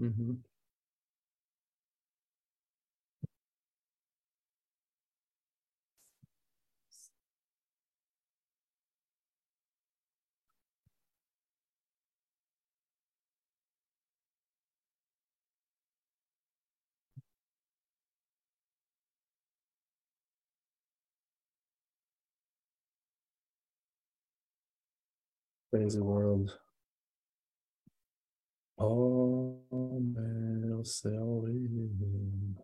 Mm-hmm. Praise the world. Omer Selim.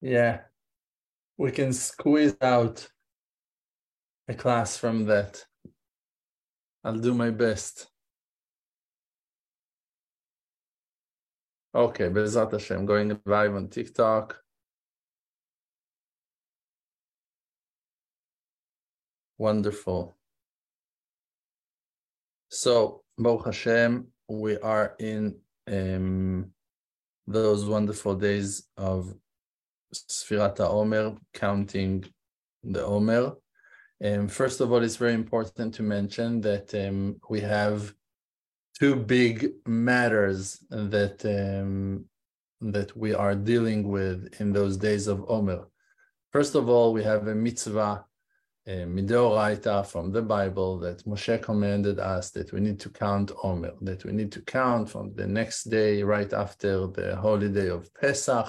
Yeah, we can squeeze out a class from that. I'll do my best. Okay, Bezat Hashem, going live on TikTok. Wonderful. So, Baruch Hashem, we are in those wonderful days of Sfirat HaOmer, counting the Omer. First of all, it's very important to mention that we have two big matters that that we are dealing with in those days of Omer. First of all, we have a mitzvah, midoraita from the Bible, that Moshe commanded us that we need to count Omer, that we need to count from the next day right after the holiday of Pesach,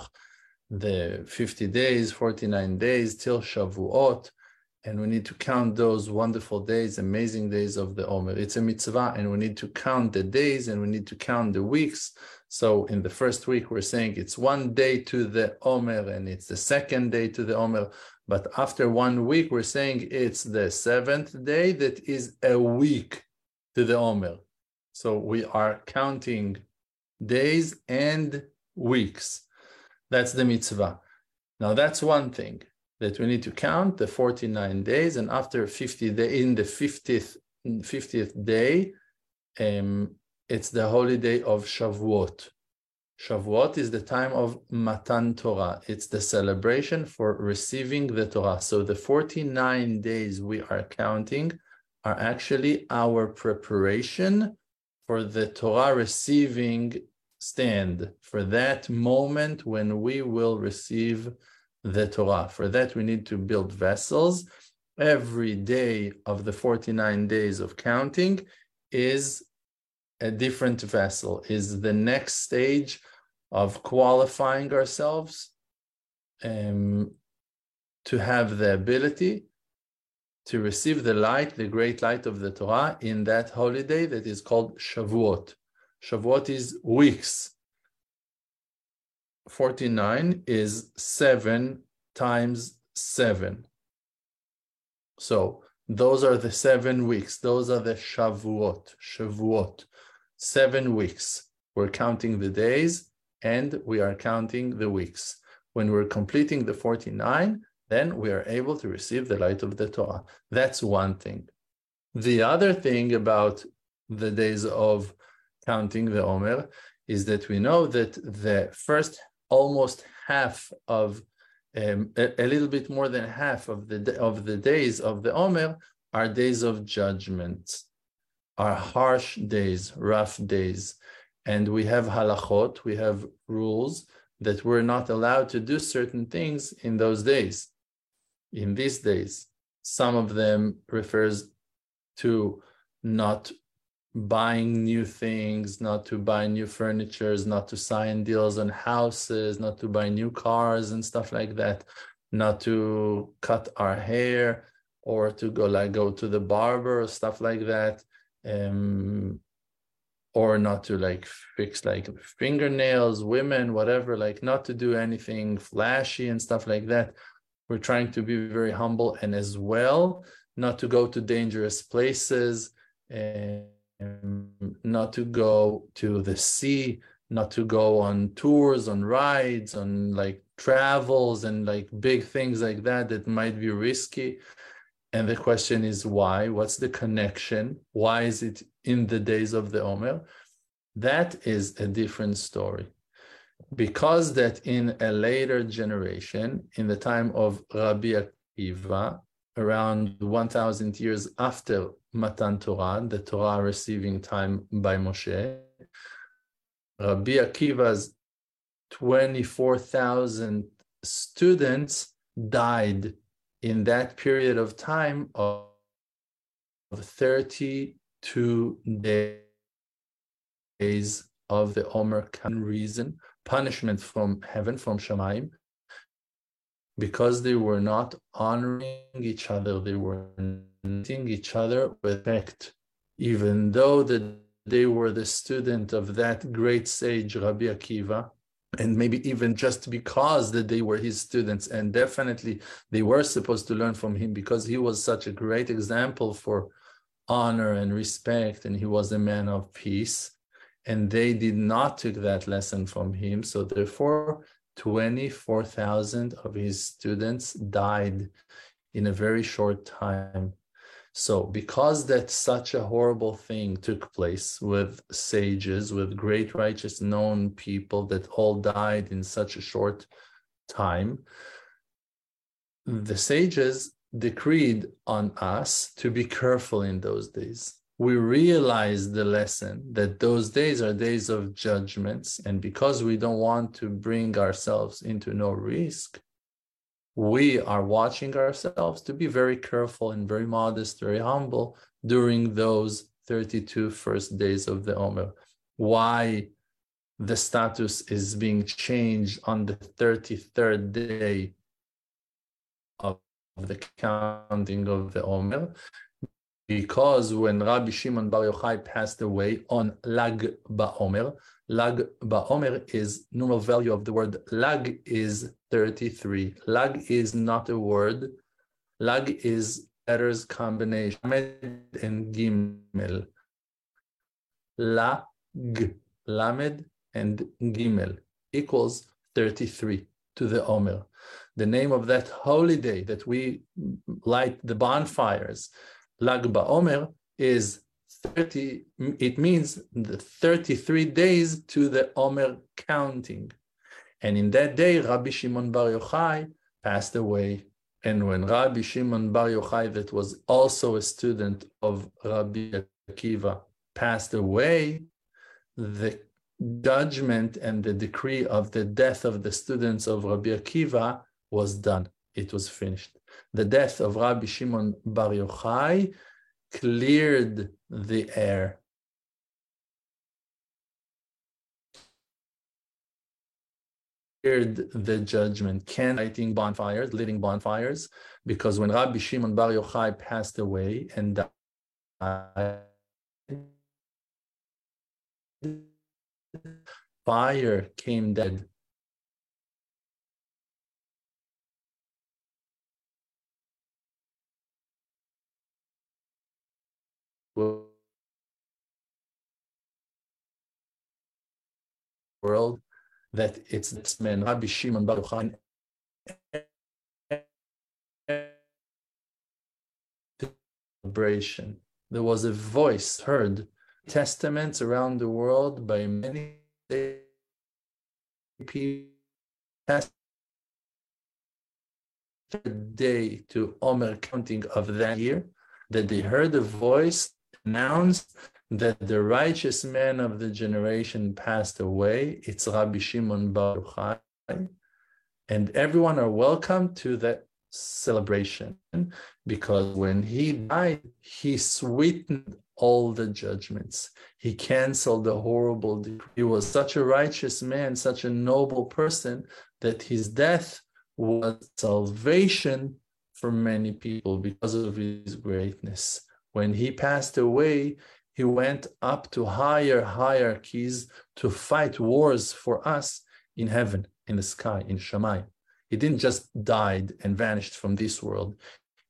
the 50 days, 49 days till Shavuot, and we need to count those wonderful days, amazing days of the Omer. It's a mitzvah, and we need to count the days, and we need to count the weeks. So in the first week, we're saying it's one day to the Omer, and it's the second day to the Omer. But after 1 week, we're saying it's the seventh day that is a week to the Omer. So we are counting days and weeks. That's the mitzvah. Now, that's one thing that we need to count, the 49 days. And after 50 days, in the 50th day, it's the holiday of Shavuot. Shavuot is the time of Matan Torah. It's the celebration for receiving the Torah. So the 49 days we are counting are actually our preparation for the Torah receiving stand, for that moment when we will receive the Torah. For that, we need to build vessels. Every day of the 49 days of counting is a different vessel, is the next stage of qualifying ourselves to have the ability to receive the light, the great light of the Torah in that holiday that is called Shavuot. Shavuot is weeks. 49 is 7 times 7. So those are the 7 weeks. Those are the Shavuot. Shavuot. 7 weeks. We're counting the days and we are counting the weeks. When we're completing the 49, then we are able to receive the light of the Torah. That's one thing. The other thing about the days of counting the Omer is that we know that the first almost half of, a little bit more than half of the days of the Omer are days of judgment, are harsh days, rough days. And we have halachot, we have rules that we're not allowed to do certain things in those days, in these days. Some of them refers to not buying new things, not to buy new furnitures, not to sign deals on houses, not to buy new cars and stuff like that, not to cut our hair or to go to the barber or stuff like that, or not to fix fingernails, women, whatever, not to do anything flashy and stuff like that. We're trying to be very humble, and as well, not to go to dangerous places, not to go to the sea, not to go on tours, on rides, on travels and big things like that that might be risky. And the question is why? What's the connection? Why is it in the days of the Omer? That is a different story. Because that in a later generation, in the time of Rabbi Akiva, around 1,000 years after Matan Torah, the Torah receiving time by Moshe, Rabbi Akiva's 24,000 students died in that period of time of 32 days of the Omer reason, punishment from heaven, from Shamayim, because they were not honoring each other, they were treating each other with respect, even though they were the student of that great sage Rabbi Akiva, and maybe even just because that they were his students, and definitely they were supposed to learn from him because he was such a great example for honor and respect, and he was a man of peace, and they did not take that lesson from him. So therefore, 24,000 of his students died in a very short time. So because that such a horrible thing took place with sages, with great righteous known people that all died in such a short time, the sages decreed on us to be careful in those days. We realize the lesson that those days are days of judgments, and because we don't want to bring ourselves into no risk, we are watching ourselves to be very careful and very modest, very humble during those 32 first days of the Omer. Why the status is being changed on the 33rd day of the counting of the Omer? Because when Rabbi Shimon Bar Yochai passed away on Lag BaOmer, Lag BaOmer is numeral value of the word Lag is 33. Lag is not a word. Lag is letters combination. Lamed and Gimel. Lag, Lamed and Gimel equals 33 to the Omer. The name of that holy day that we light the bonfires, Lag BaOmer, is 30, it means the 33 days to the Omer counting. And in that day, Rabbi Shimon Bar Yochai passed away. And when Rabbi Shimon Bar Yochai, that was also a student of Rabbi Akiva, passed away, the judgment and the decree of the death of the students of Rabbi Akiva was done. It was finished. The death of Rabbi Shimon Bar Yochai cleared the air. Cleared the judgment. Can lighting bonfires, living bonfires, because when Rabbi Shimon Bar Yochai passed away and died, fire came dead. World that it's this man Rabbi Shimon Bar Yochai celebration. There was a voice heard, testaments around the world by many people. Day to Omer counting of that year, that they heard a voice announced that the righteous man of the generation passed away. It's Rabbi Shimon Bar Yochai, and everyone are welcome to that celebration, because when he died, he sweetened all the judgments. He canceled the horrible decree. He was such a righteous man, such a noble person, that his death was salvation for many people because of his greatness. When he passed away, he went up to higher hierarchies to fight wars for us in heaven, in the sky, in Shamayim. He didn't just die and vanished from this world.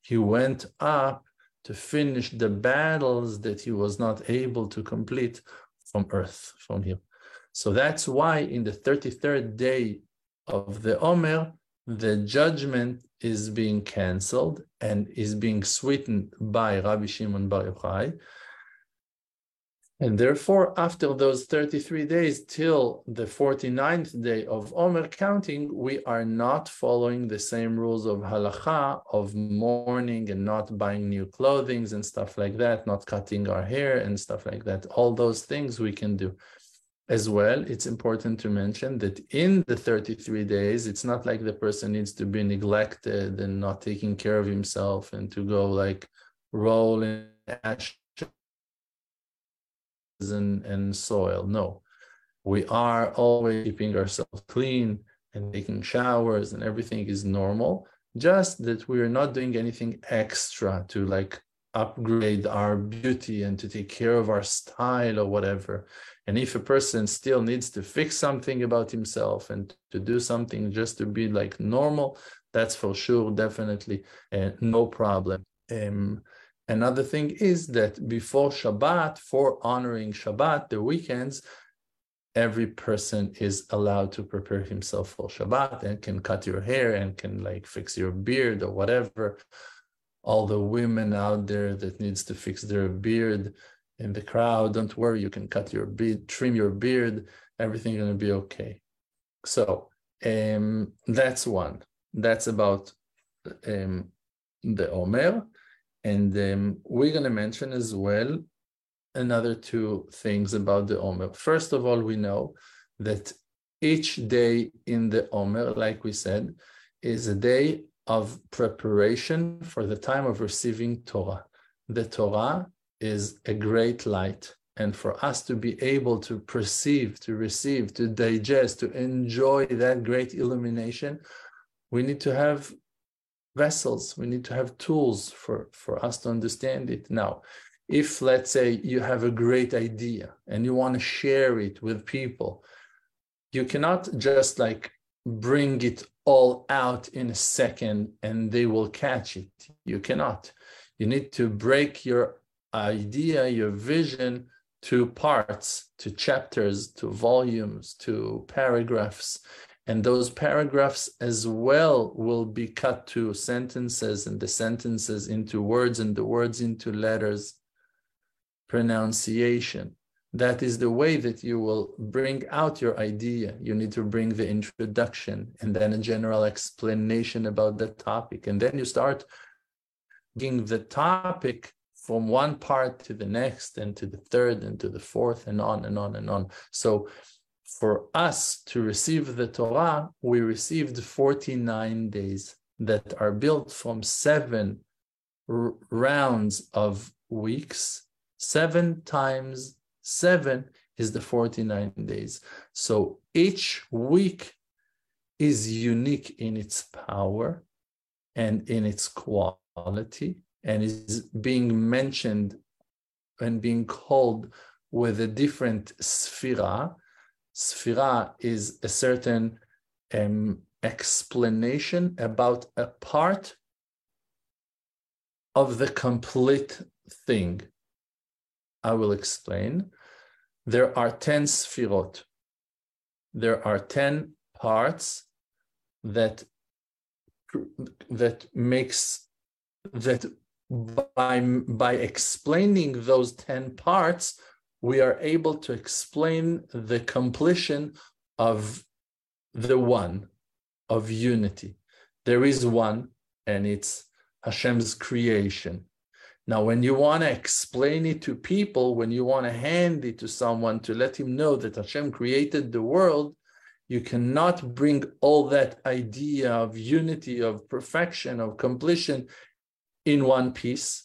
He went up to finish the battles that he was not able to complete from earth, from here. So that's why in the 33rd day of the Omer, the judgment is being canceled and is being sweetened by Rabbi Shimon Bar Yochai. And therefore, after those 33 days till the 49th day of Omer counting, we are not following the same rules of halakha, of mourning and not buying new clothing and stuff like that, not cutting our hair and stuff like that. All those things we can do. As well, it's important to mention that in the 33 days, it's not like the person needs to be neglected and not taking care of himself and to go like roll in ash and soil. No, we are always keeping ourselves clean and taking showers and everything is normal, just that we are not doing anything extra to like upgrade our beauty and to take care of our style or whatever. And if a person still needs to fix something about himself and to do something just to be like normal, that's for sure, definitely no problem. Another thing is that before Shabbat, for honoring Shabbat, the weekends, every person is allowed to prepare himself for Shabbat and can cut your hair and can like fix your beard or whatever. All the women out there that needs to fix their beard in the crowd, don't worry, you can cut your beard, trim your beard, everything going to be okay. So that's one. That's about the Omer. And we're going to mention as well another two things about the Omer. First of all, we know that each day in the Omer, like we said, is a day of preparation for the time of receiving Torah. The Torah is a great light. And for us to be able to perceive, to receive, to digest, to enjoy that great illumination, we need to have vessels, we need to have tools for us to understand it. Now, if let's say you have a great idea and you want to share it with people, you cannot just like bring it all out in a second and they will catch it. You cannot. You need to break your idea, your vision to parts, to chapters, to volumes, to paragraphs. And those paragraphs as well will be cut to sentences and the sentences into words and the words into letters, pronunciation. That is the way that you will bring out your idea. You need to bring the introduction and then a general explanation about the topic. And then you start bringing the topic from one part to the next and to the third and to the fourth and on and on and on. So for us to receive the Torah, we received 49 days that are built from 7 rounds of weeks. 7 times 7 is the 49 days. So each week is unique in its power and in its quality and is being mentioned and being called with a different sfirah. Sfirah is a certain explanation about a part of the complete thing. I will explain. There are 10 sfirot. There are 10 parts that makes that by explaining those 10 parts, we are able to explain the completion of the one, of unity. There is one, and it's Hashem's creation. Now, when you want to explain it to people, when you want to hand it to someone to let him know that Hashem created the world, you cannot bring all that idea of unity, of perfection, of completion in one piece.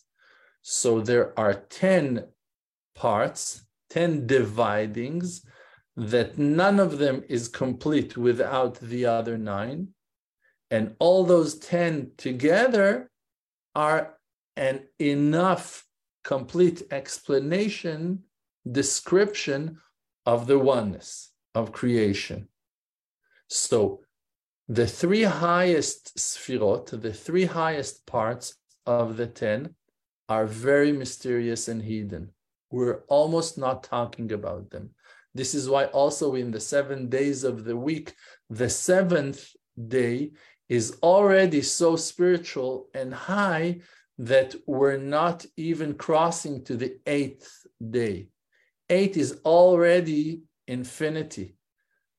So there are 10 parts, 10 dividings, that none of them is complete without the other 9. And all those 10 together are an enough complete explanation, description of the oneness of creation. So the 3 highest sfirot, the 3 highest parts of the 10, are very mysterious and hidden. We're almost not talking about them. This is why also in the 7 days of the week, the 7th day is already so spiritual and high that we're not even crossing to the 8th day. 8 is already infinity.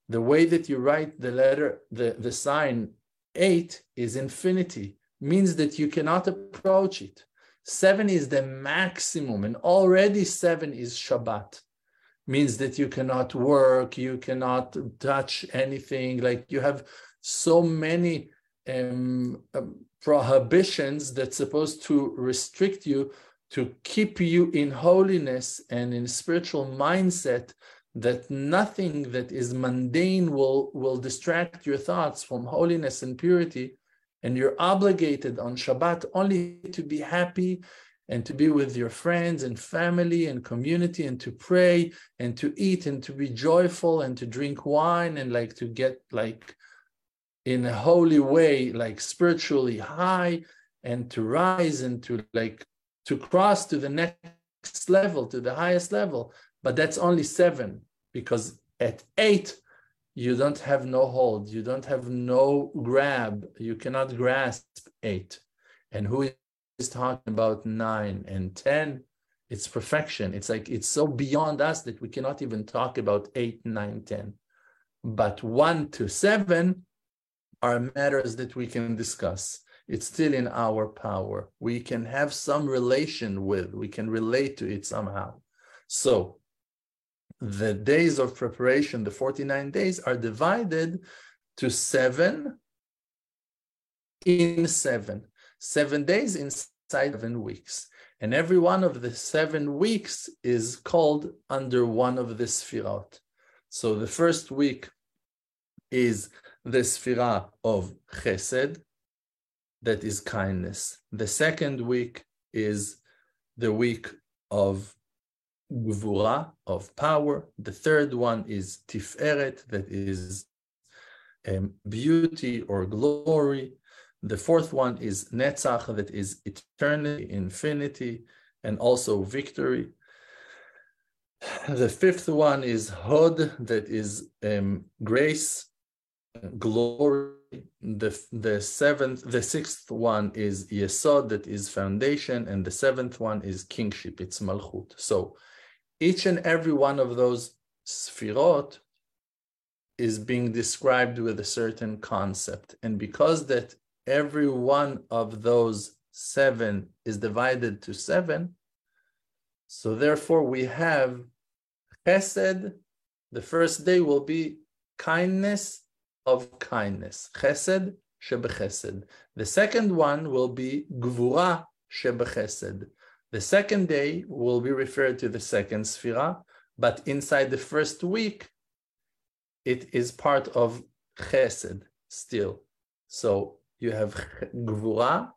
The way that you write the letter, the sign 8 is infinity, means that you cannot approach it. 7 is the maximum, and already 7 is Shabbat, means that you cannot work, you cannot touch anything. Like, you have so many prohibitions that's supposed to restrict you, to keep you in holiness and in spiritual mindset, that nothing that is mundane will distract your thoughts from holiness and purity. And you're obligated on Shabbat only to be happy and to be with your friends and family and community, and to pray and to eat and to be joyful and to drink wine and like to get like in a holy way, like spiritually high, and to rise and to like to cross to the next level, to the highest level. But that's only 7, because at 8, you don't have no hold, you don't have no grab, you cannot grasp 8. And who is talking about 9 and 10? It's perfection. It's like, it's so beyond us that we cannot even talk about 8, 9, 10. But 1 to 7 are matters that we can discuss. It's still in our power. We can have some relation with, we can relate to it somehow. So the days of preparation, the 49 days, are divided to 7 in 7. 7 days inside 7 weeks. And every one of the 7 weeks is called under one of the sfirot. So the first week is the sfirah of Chesed, that is kindness. The second week is the week of Gvura, of power. The third one is Tiferet, that is beauty or glory. The fourth one is Netzach, that is eternity, infinity, and also victory. The 5th one is Hod, that is grace, glory. The 6th one is Yesod, that is foundation, and the 7th one is kingship, it's Malchut. So each and every one of those sfirot is being described with a certain concept. And because that every one of those 7 is divided to 7, so therefore we have Chesed. The first day will be kindness of kindness, Chesed shebechesed. The second one will be Gvura shebechesed. The second day will be referred to the second sfira, but inside the first week, it is part of Chesed still. So you have Gvura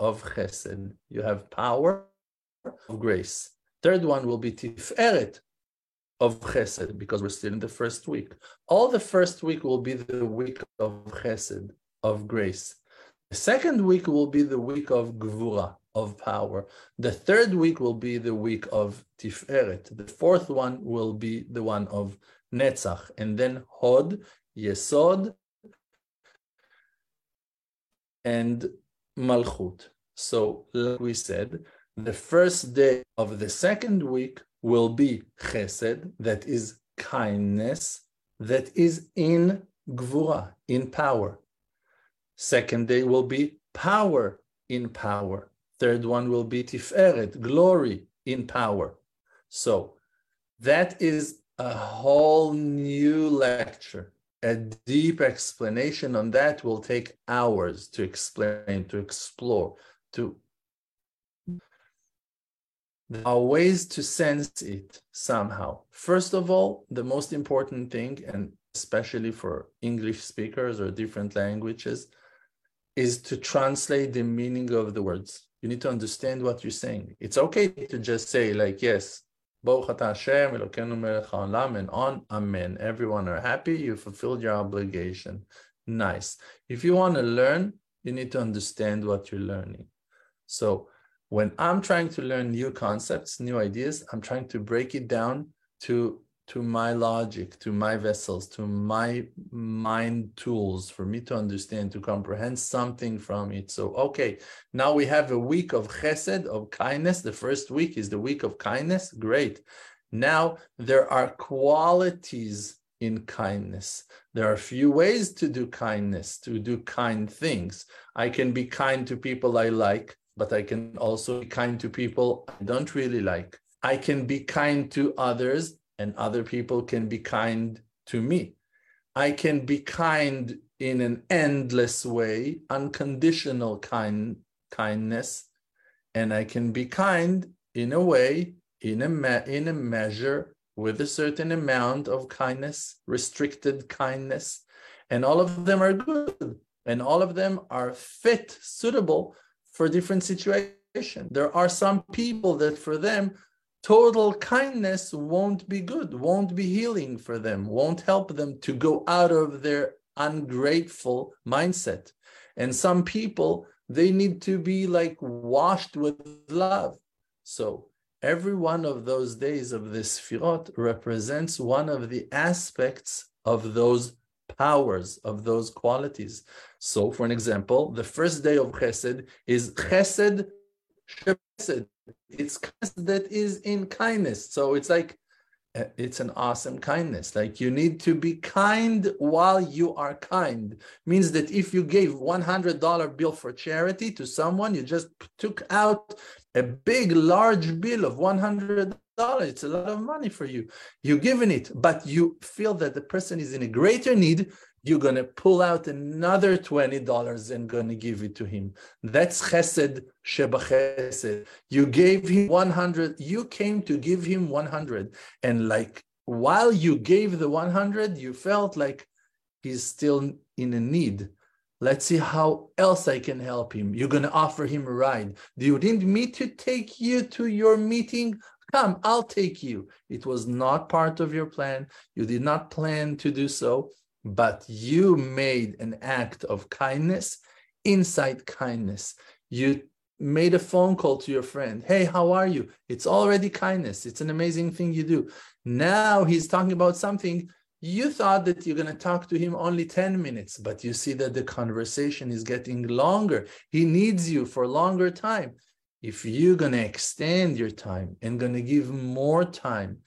of Chesed. You have power of grace. Third one will be Tiferet of Chesed, because we're still in the first week. All the first week will be the week of Chesed, of grace. The second week will be the week of Gvura, of power. The third week will be the week of Tiferet. The fourth one will be the one of Netzach. And then Hod, Yesod, and Malchut. So, like we said, the first day of the second week will be Chesed, that is kindness, that is in Gvura, in power. Second day will be power, in power. Third one will be Tiferet, glory, in power. So that is a whole new lecture. A deep explanation on that will take hours to explain, to explore, to There are ways to sense it somehow. First of all, the most important thing, and especially for English speakers or different languages, is to translate the meaning of the words. You need to understand what you're saying. It's okay to just say, like, yes, Baruch Atah Hashem, Elokeinu Melech Haolam, and on, amen. Everyone are happy. You fulfilled your obligation. Nice. If you want to learn, you need to understand what you're learning. So when I'm trying to learn new concepts, new ideas, I'm trying to break it down to my logic, to my vessels, to my mind tools for me to understand, to comprehend something from it. So, okay, now we have a week of chesed, of kindness. The first week is the week of kindness. Great. Now there are qualities in kindness. There are a few ways to do kindness, to do kind things. I can be kind to people I like, but I can also be kind to people I don't really like. I can be kind to others, and other people can be kind to me. I can be kind in an endless way, unconditional kindness, and I can be kind in a way, in a measure, with a certain amount of kindness, restricted kindness, and all of them are good, and all of them are fit, suitable for different situations. There are some people that for them, total kindness won't be good, won't be healing for them, won't help them to go out of their ungrateful mindset. And some people, they need to be like washed with love. So every one of those days of the sfirot represents one of the aspects of those powers, of those qualities. So for an example, the first day of chesed is chesed shebesed. It's chesed that is in kindness. So it's like, it's an awesome kindness. Like, you need to be kind while you are kind. Means that if you gave $100 bill for charity to someone, you just took out a big, large bill of $100. It's a lot of money for you. You're giving it, but you feel that the person is in a greater need. You're going to pull out another $20 and going to give it to him. That's chesed shebachesed. You gave him 100. You came to give him 100. And like, while you gave the 100, you felt like he's still in a need. Let's see how else I can help him. You're going to offer him a ride. Do you need me to take you to your meeting? Come, I'll take you. It was not part of your plan. You did not plan to do so. But you made an act of kindness, inside kindness. You made a phone call to your friend. Hey, how are you? It's already kindness. It's an amazing thing you do. Now he's talking about something. You thought that you're going to talk to him only 10 minutes, but you see that the conversation is getting longer. He needs you for a longer time. If you're going to extend your time and going to give more time,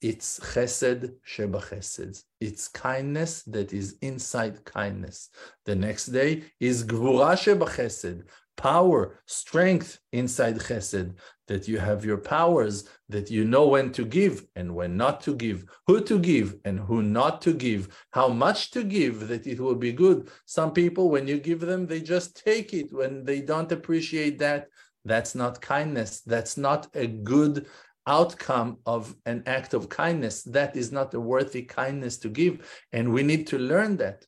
it's chesed shebachesed. It's kindness that is inside kindness. The next day is gvura shebachesed, power, strength inside chesed, that you have your powers, that you know when to give and when not to give, who to give and who not to give, how much to give, that it will be good. Some people, when you give them, they just take it when they don't appreciate that. That's not kindness. That's not a good outcome of an act of kindness. That is not a worthy kindness to give, and we need to learn that.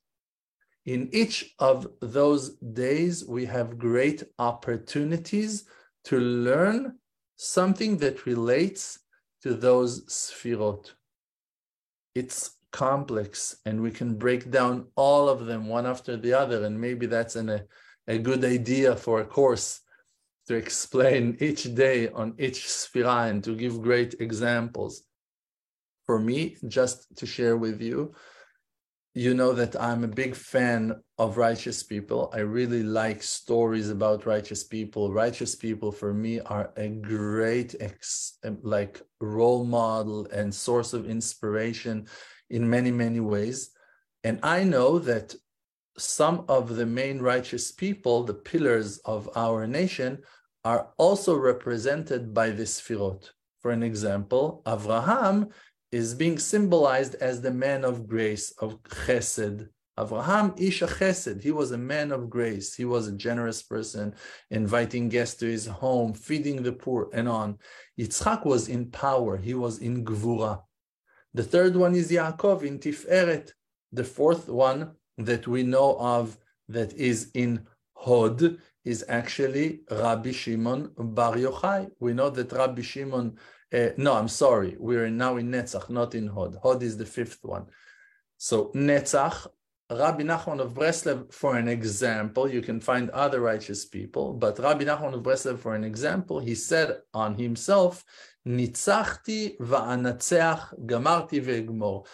In each of those days, we have great opportunities to learn something that relates to those sfirot. It's complex, and we can break down all of them one after the other, and maybe that's a good idea for a course, to explain each day on each sfirah and to give great examples. For me, just to share with you, you know that I'm a big fan of righteous people. I really like stories about righteous people. Righteous people for me are a great role model and source of inspiration in many, many ways. And I know that some of the main righteous people, the pillars of our nation, are also represented by the Sfirot. For an example, Avraham is being symbolized as the man of grace, of chesed, Avraham Isha Chesed, he was a man of grace. He was a generous person, inviting guests to his home, feeding the poor, and on. Yitzchak was in power. He was in Gvura. The third one is Yaakov in Tiferet. The fourth one that we know of that is in Hod is actually Rabbi Shimon Bar Yochai. We know that Rabbi Shimon, we're now in Netzach, not in Hod. Hod is the fifth one. So Netzach, Rabbi Nachman of Breslov, for an example, you can find other righteous people, but Rabbi Nachman of Breslov, for an example, he said on himself, Nitzachti va'anatzeach gamarti ve'egmor.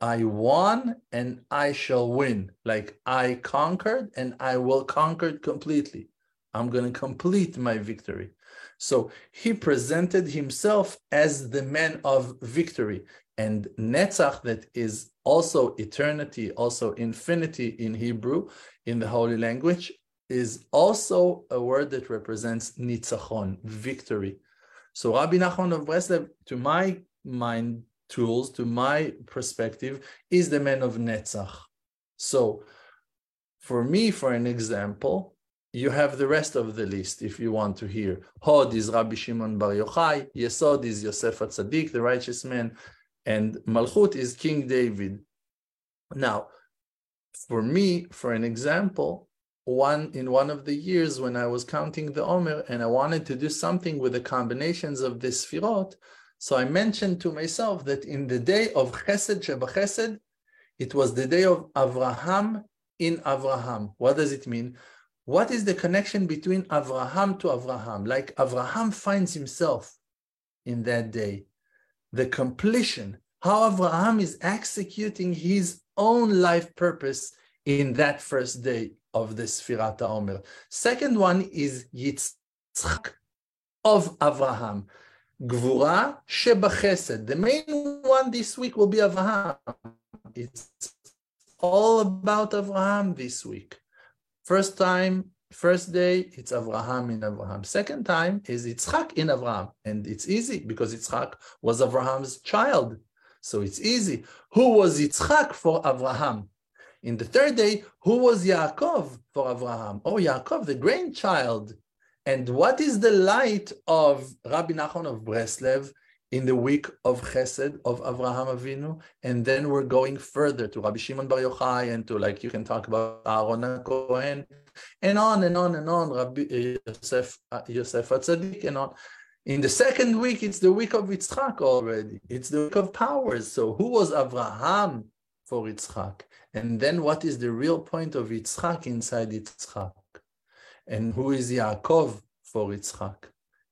I won and I shall win. Like I conquered and I will conquer completely. I'm going to complete my victory. So he presented himself as the man of victory. And Netzach, that is also eternity, also infinity in Hebrew, in the Holy Language, is also a word that represents Nitzachon, victory. So Rabbi Nachman of Breslov, to my mind, to my perspective, is the man of Netzach. So for me, for an example, you have the rest of the list if you want to hear. Hod is Rabbi Shimon Bar Yochai, Yesod is Yosef HaTzadik, the righteous man, and Malchut is King David. Now, for me, for an example, in one of the years when I was counting the Omer and I wanted to do something with the combinations of the sfirot, so I mentioned to myself that in the day of Chesed Shebachesed, it was the day of Avraham in Avraham. What does it mean? What is the connection between Avraham to Avraham? Like Avraham finds himself in that day. The completion, how Avraham is executing his own life purpose in that first day of the Sfirat HaOmer. Second one is Yitzchak of Avraham. Gvura Shebachesed. The main one this week will be Avraham. It's all about Avraham this week. First day, it's Avraham in Avraham. Second time is Yitzchak in Avraham. And it's easy because Yitzchak was Avraham's child. So it's easy. Who was Yitzchak for Avraham? In the third day, who was Yaakov for Avraham? Oh, Yaakov, the grandchild. And what is the light of Rabbi Nachman of Breslov in the week of Chesed of Avraham Avinu? And then we're going further to Rabbi Shimon Bar Yochai and to, like, you can talk about Aaron HaKohen and on and on and on, Rabbi Yosef HaTzadik and on. In the second week, it's the week of Yitzchak already. It's the week of powers. So who was Avraham for Yitzchak? And then what is the real point of Yitzchak inside Yitzchak? And who is Yaakov for Yitzchak?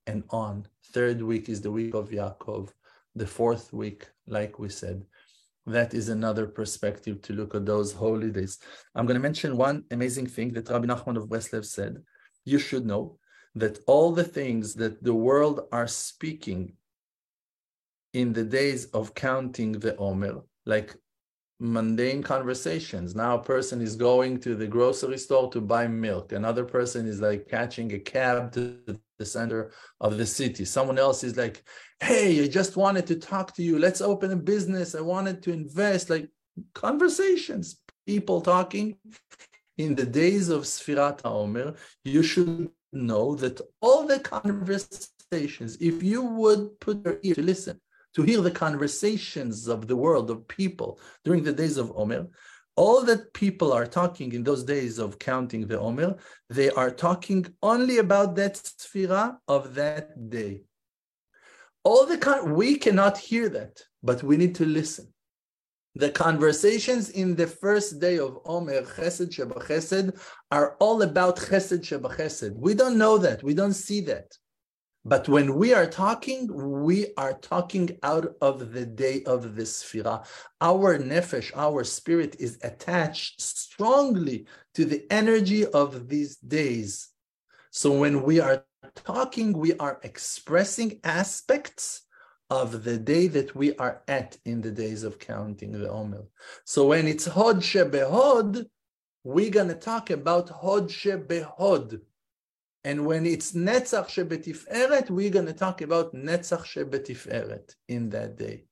And on. Third week is the week of Yaakov. The fourth week, like we said. That is another perspective to look at those holy days. I'm going to mention one amazing thing that Rabbi Nachman of Breslov said. You should know that all the things that the world are speaking in the days of counting the Omer, like mundane conversations. Now a person is going to the grocery store to buy milk. Another person is like catching a cab to the center of the city. Someone else is like, hey, I just wanted to talk to you. Let's open a business. I wanted to invest. Like conversations, people talking. In the days of Sfirat HaOmer, you should know that all the conversations, if you would put your ear to listen, to hear the conversations of the world, of people, during the days of Omer, all that people are talking in those days of counting the Omer, they are talking only about that sfira of that day. We cannot hear that, but we need to listen. The conversations in the first day of Omer, Chesed Shebachesed, are all about Chesed Shebachesed. We don't know that. We don't see that. But when we are talking out of the day of the Sefirah. Our nefesh, our spirit is attached strongly to the energy of these days. So when we are talking, we are expressing aspects of the day that we are at in the days of counting the Omer. So when it's Hod Shebehod, we're going to talk about Hod Shebehod. And when it's Netzach Shebetiferet, we're going to talk about Netzach Shebetiferet in that day.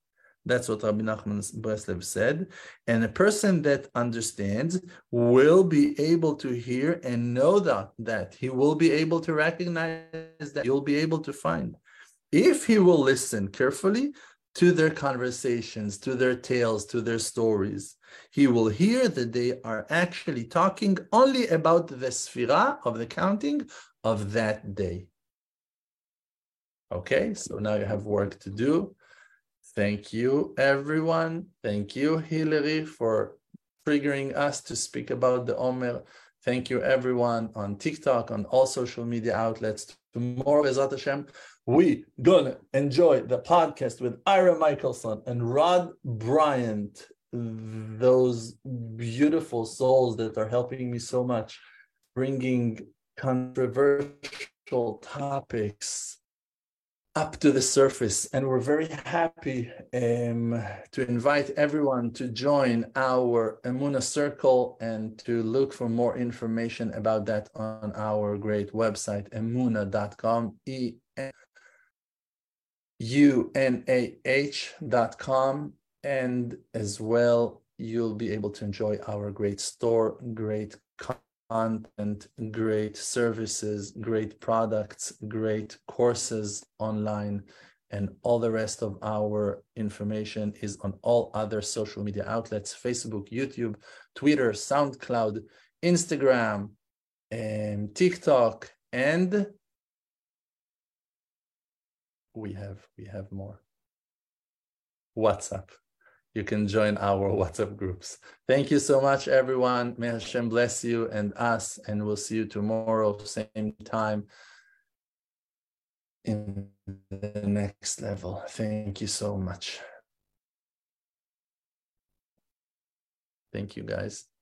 That's what Rabbi Nachman of Breslov said. And a person that understands will be able to hear and know that. He will be able to recognize that. You'll be able to find. If he will listen carefully to their conversations, to their tales, to their stories, he will hear that they are actually talking only about the sfirah of the counting of that day. Okay, so now you have work to do. Thank you, everyone. Thank you, Hilary, for triggering us to speak about the Omer. Thank you, everyone, on TikTok, on all social media outlets. Tomorrow, Bezrat Hashem, we gonna enjoy the podcast with Ira Michelson and Rod Bryant, those beautiful souls that are helping me so much, bringing controversial topics up to the surface. And we're very happy to invite everyone to join our Emunah Circle and to look for more information about that on our great website, emunah.com, emunah.com, and as well you'll be able to enjoy our great store, great content, great services, great products, great courses online, and all the rest of our information is on all other social media outlets: Facebook, YouTube, Twitter, SoundCloud, Instagram, and TikTok, and we have more. WhatsApp. You can join our WhatsApp groups. Thank you so much, everyone. May Hashem bless you and us, and we'll see you tomorrow, same time, in the next level. Thank you so much. Thank you, guys.